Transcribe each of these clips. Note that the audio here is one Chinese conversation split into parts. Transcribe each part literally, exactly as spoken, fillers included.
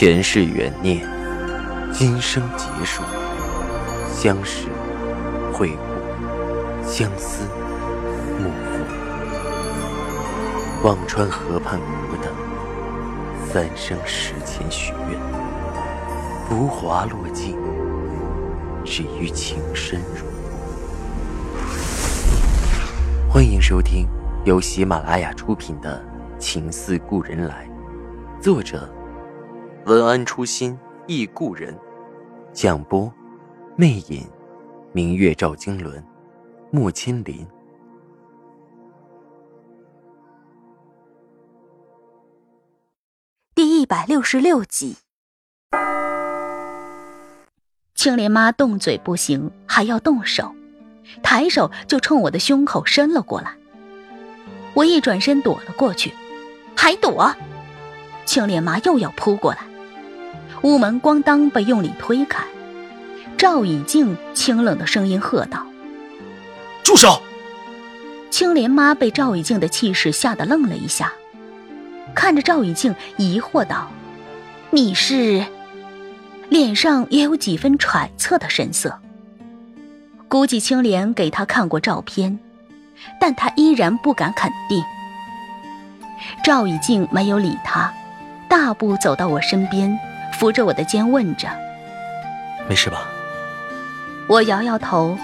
前世缘孽，今生结束，相识会故，相思幕后。忘川河畔苦等，三生石前许愿，浮华落尽，只于情深入。欢迎收听由喜马拉雅出品的《情似故人来》，作者文安初心忆故人，讲播魅影明月照经纶莫千林。第一百六十六集。青莲妈动嘴不行，还要动手，抬手就冲我的胸口伸了过来。我一转身躲了过去，还躲，青莲妈又要扑过来，屋门咣当被用力推开，赵以静清冷的声音喝道：“住手！”青莲妈被赵以静的气势吓得愣了一下，看着赵以静疑惑道：“你是？”脸上也有几分揣测的神色。估计青莲给他看过照片，但他依然不敢肯定。赵以静没有理他，大步走到我身边，扶着我的肩问着：“没事吧？”我摇摇头。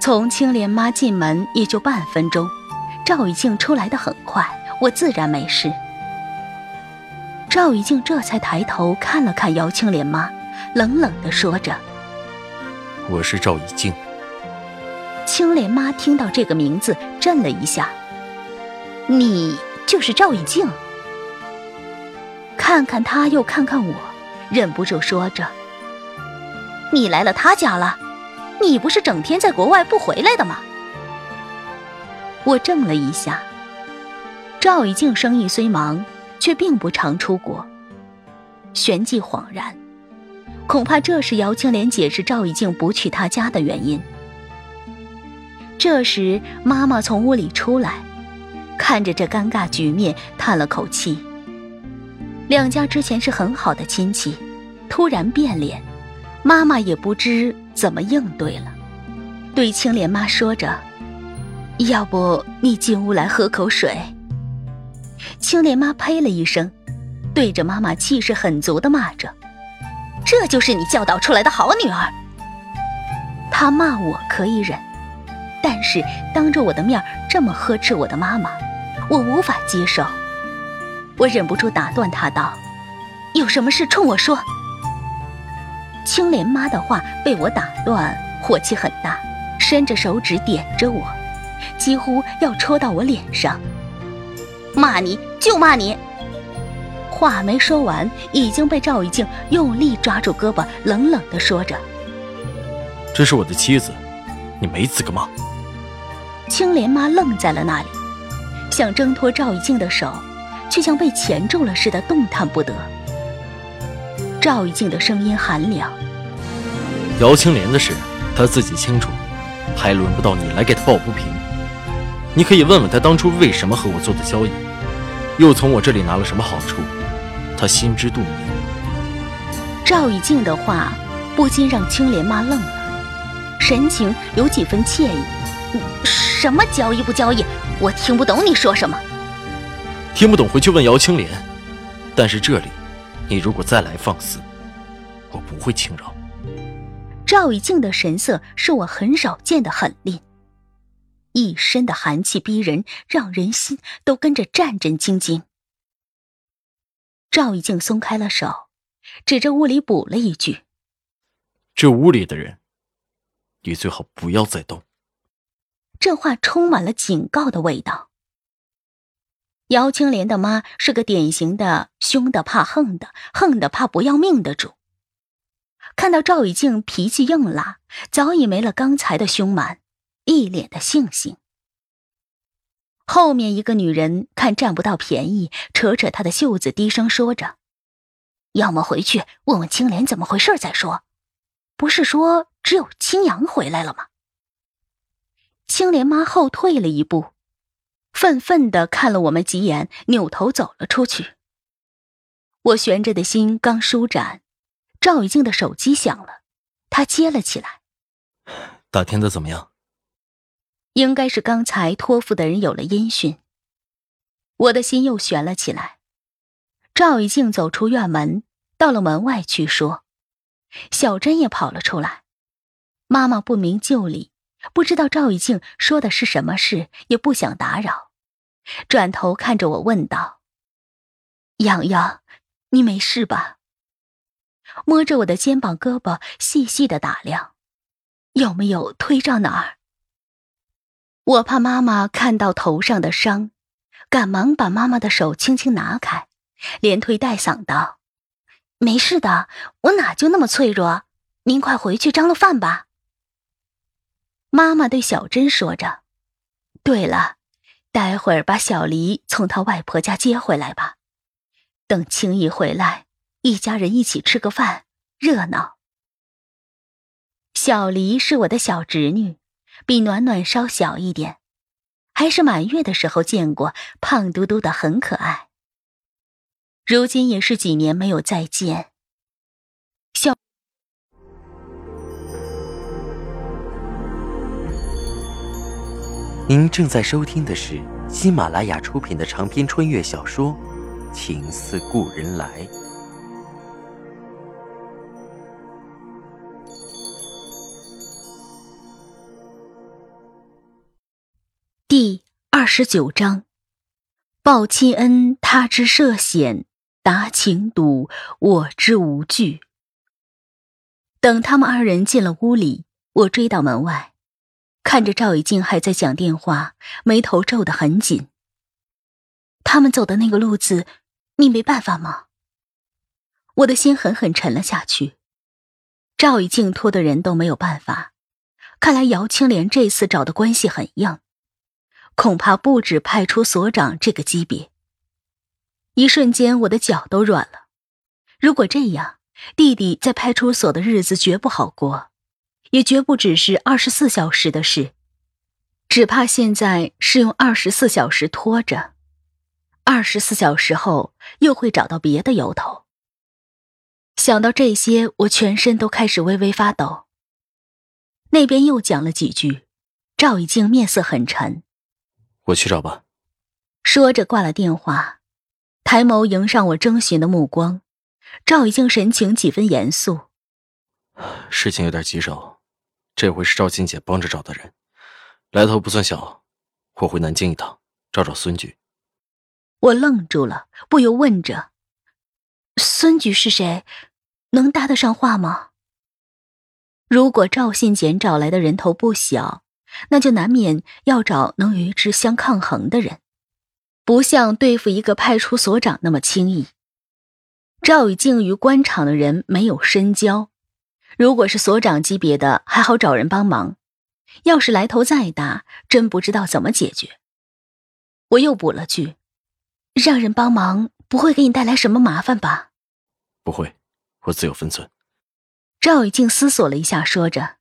从青莲妈进门也就半分钟，赵以静出来得很快，我自然没事。赵以静这才抬头看了看姚青莲妈，冷冷地说着：“我是赵以静。”青莲妈听到这个名字震了一下：“你就是赵以静？”看看他又看看我，忍不住说着：“你来了他家了？你不是整天在国外不回来的吗？”我怔了一下，赵以静生意虽忙，却并不常出国。旋即恍然，恐怕这是姚青莲解释赵以静不去他家的原因。这时妈妈从屋里出来，看着这尴尬局面叹了口气。两家之前是很好的亲戚，突然变脸，妈妈也不知怎么应对了，对青莲妈说着：“要不你进屋来喝口水。”青莲妈呸了一声，对着妈妈气势很足地骂着：“这就是你教导出来的好女儿！”她骂我可以忍，但是当着我的面这么呵斥我的妈妈，我无法接受。我忍不住打断她道：“有什么事冲我说。”青莲妈的话被我打断，火气很大，伸着手指点着我，几乎要戳到我脸上：“骂你就骂你！”话没说完，已经被赵以静用力抓住胳膊，冷冷地说着：“这是我的妻子，你没资格骂。”青莲妈愣在了那里，想挣脱赵以静的手，却像被钳住了似的动弹不得。赵以静的声音寒凉：“姚青莲的事她自己清楚，还轮不到你来给她抱不平。你可以问问她当初为什么和我做的交易，又从我这里拿了什么好处，她心知肚明。”赵以静的话不禁让青莲妈愣了，神情有几分惬意：“什么交易不交易，我听不懂你说什么。”“听不懂回去问姚青莲，但是这里你如果再来放肆，我不会轻饶。”赵以静的神色是我很少见的狠厉，一身的寒气逼人，让人心都跟着战战兢兢。赵以静松开了手，指着屋里补了一句：“这屋里的人你最好不要再动。”这话充满了警告的味道。姚青莲的妈是个典型的凶的怕横的，横的怕不要命的主。看到赵以静脾气硬辣，早已没了刚才的凶蛮，一脸的悻悻。后面一个女人看占不到便宜，扯扯她的袖子，低声说着：“要么回去问问青莲怎么回事再说。不是说只有青阳回来了吗？”青莲妈后退了一步，愤愤地看了我们几眼，扭头走了出去。我悬着的心刚舒展，赵雨静的手机响了，他接了起来。打听的怎么样？应该是刚才托付的人有了音讯。我的心又悬了起来。赵雨静走出院门，到了门外去说。小珍也跑了出来。妈妈不明就里，不知道赵雨静说的是什么事，也不想打扰。转头看着我问道：洋洋，你没事吧？摸着我的肩膀胳膊细细的打量，有没有推到哪儿？我怕妈妈看到头上的伤，赶忙把妈妈的手轻轻拿开，连推带搡道：没事的，我哪就那么脆弱，您快回去张罗饭吧。妈妈对小珍说着：对了，待会儿把小黎从她外婆家接回来吧，等青姨回来，一家人一起吃个饭，热闹。小黎是我的小侄女，比暖暖稍小一点，还是满月的时候见过，胖嘟嘟的很可爱。如今也是几年没有再见。小您正在收听的是喜马拉雅出品的长篇穿越小说《情似故人来》。第二十九章，报亲恩，他之涉险；达情笃，我之无惧。等他们二人进了屋里，我追到门外，看着赵雨静还在讲电话，眉头皱得很紧。他们走的那个路子，你没办法吗？我的心狠狠沉了下去。赵雨静拖的人都没有办法，看来姚青莲这次找的关系很硬。恐怕不止派出所长这个级别。一瞬间我的脚都软了。如果这样，弟弟在派出所的日子绝不好过，也绝不只是二十四小时的事，只怕现在是用二十四小时拖着，二十四小时后又会找到别的由头。想到这些，我全身都开始微微发抖。那边又讲了几句，赵已经面色很沉。我去找吧。说着挂了电话，抬眸迎上我征询的目光，赵已经神情几分严肃。事情有点棘手，这回是赵静姐帮着找的人，来头不算小，我回南京一趟，找找孙局。我愣住了，不由问着：孙局是谁？能搭得上话吗？如果赵信简找来的人头不小，那就难免要找能与之相抗衡的人，不像对付一个派出所长那么轻易。赵雨静与官场的人没有深交，如果是所长级别的还好找人帮忙，要是来头再大，真不知道怎么解决。我又补了句：让人帮忙不会给你带来什么麻烦吧？不会，我自有分寸。赵雨静思索了一下，说着：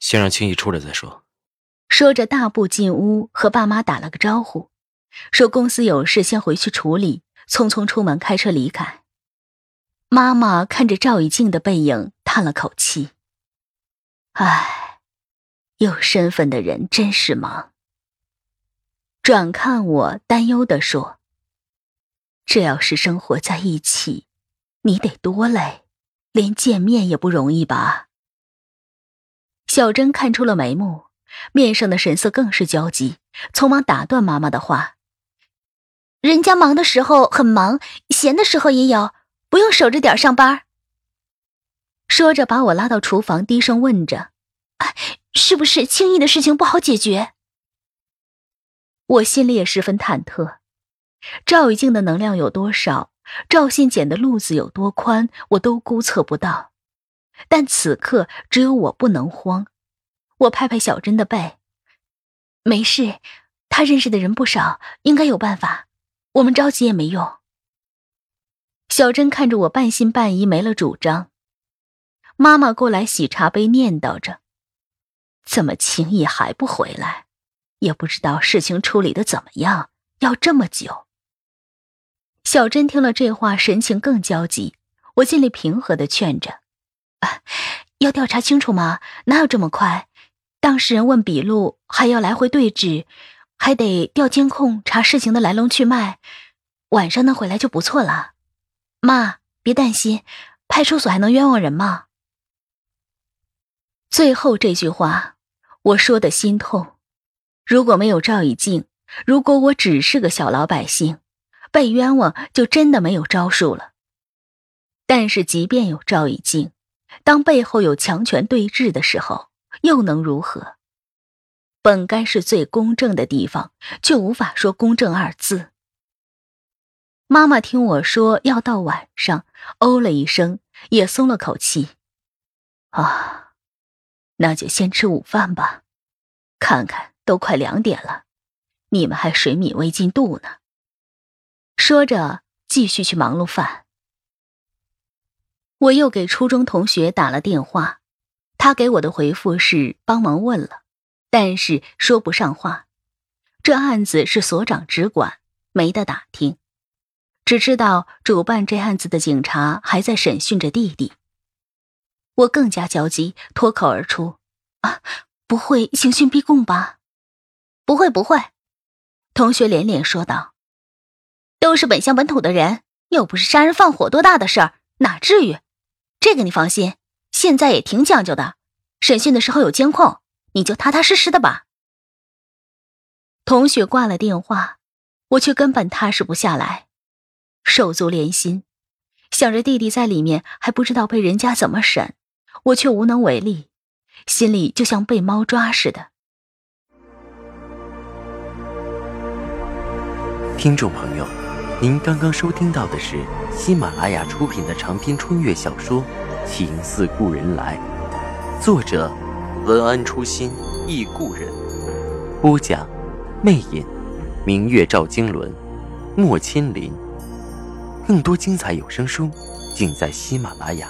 先让青姨出来再说。说着大步进屋，和爸妈打了个招呼，说公司有事先回去处理，匆匆出门开车离开。妈妈看着赵雨静的背影叹了口气：唉，有身份的人真是忙。转看我担忧地说：这要是生活在一起，你得多累，连见面也不容易吧。小珍看出了眉目，面上的神色更是焦急，匆忙打断妈妈的话：人家忙的时候很忙，闲的时候也有，不用守着点上班。说着把我拉到厨房，低声问着：哎，是不是轻易的事情不好解决？我心里也十分忐忑，赵雨静的能量有多少，赵信简的路子有多宽，我都估测不到，但此刻只有我不能慌。我拍拍小珍的背：没事，他认识的人不少，应该有办法，我们着急也没用。小珍看着我半信半疑，没了主张。妈妈过来洗茶杯，念叨着：怎么轻易还不回来，也不知道事情处理得怎么样，要这么久。小珍听了这话，神情更焦急。我尽力平和地劝着：“啊，要调查清楚吗？哪有这么快？当事人问笔录，还要来回对质，还得调监控查事情的来龙去脉。晚上能回来就不错了。妈，别担心，派出所还能冤枉人吗？”最后这句话，我说得心痛。如果没有赵以静，如果我只是个小老百姓，被冤枉就真的没有招数了。但是即便有赵以静，当背后有强权对峙的时候，又能如何？本该是最公正的地方，却无法说公正二字。妈妈听我说要到晚上，哦了一声，也松了口气。啊，那就先吃午饭吧，看看都快两点了，你们还水米未进肚呢。说着继续去忙碌饭。我又给初中同学打了电话，他给我的回复是帮忙问了，但是说不上话。这案子是所长直管，没得打听，只知道主办这案子的警察还在审讯着弟弟。我更加焦急，脱口而出：“啊，不会刑讯逼供吧？”“不会不会。”同学连连说道，“都是本乡本土的人，又不是杀人放火多大的事儿，哪至于？这个你放心，现在也挺讲究的，审讯的时候有监控，你就踏踏实实的吧。”同学挂了电话，我却根本踏实不下来，手足连心，想着弟弟在里面还不知道被人家怎么审，我却无能为力，心里就像被猫抓似的。听众朋友，您刚刚收听到的是喜马拉雅出品的长篇穿越小说《情似故人来》，作者文安初心忆故人，播讲魅影明月照经纶莫千林。更多精彩有声书尽在喜马拉雅。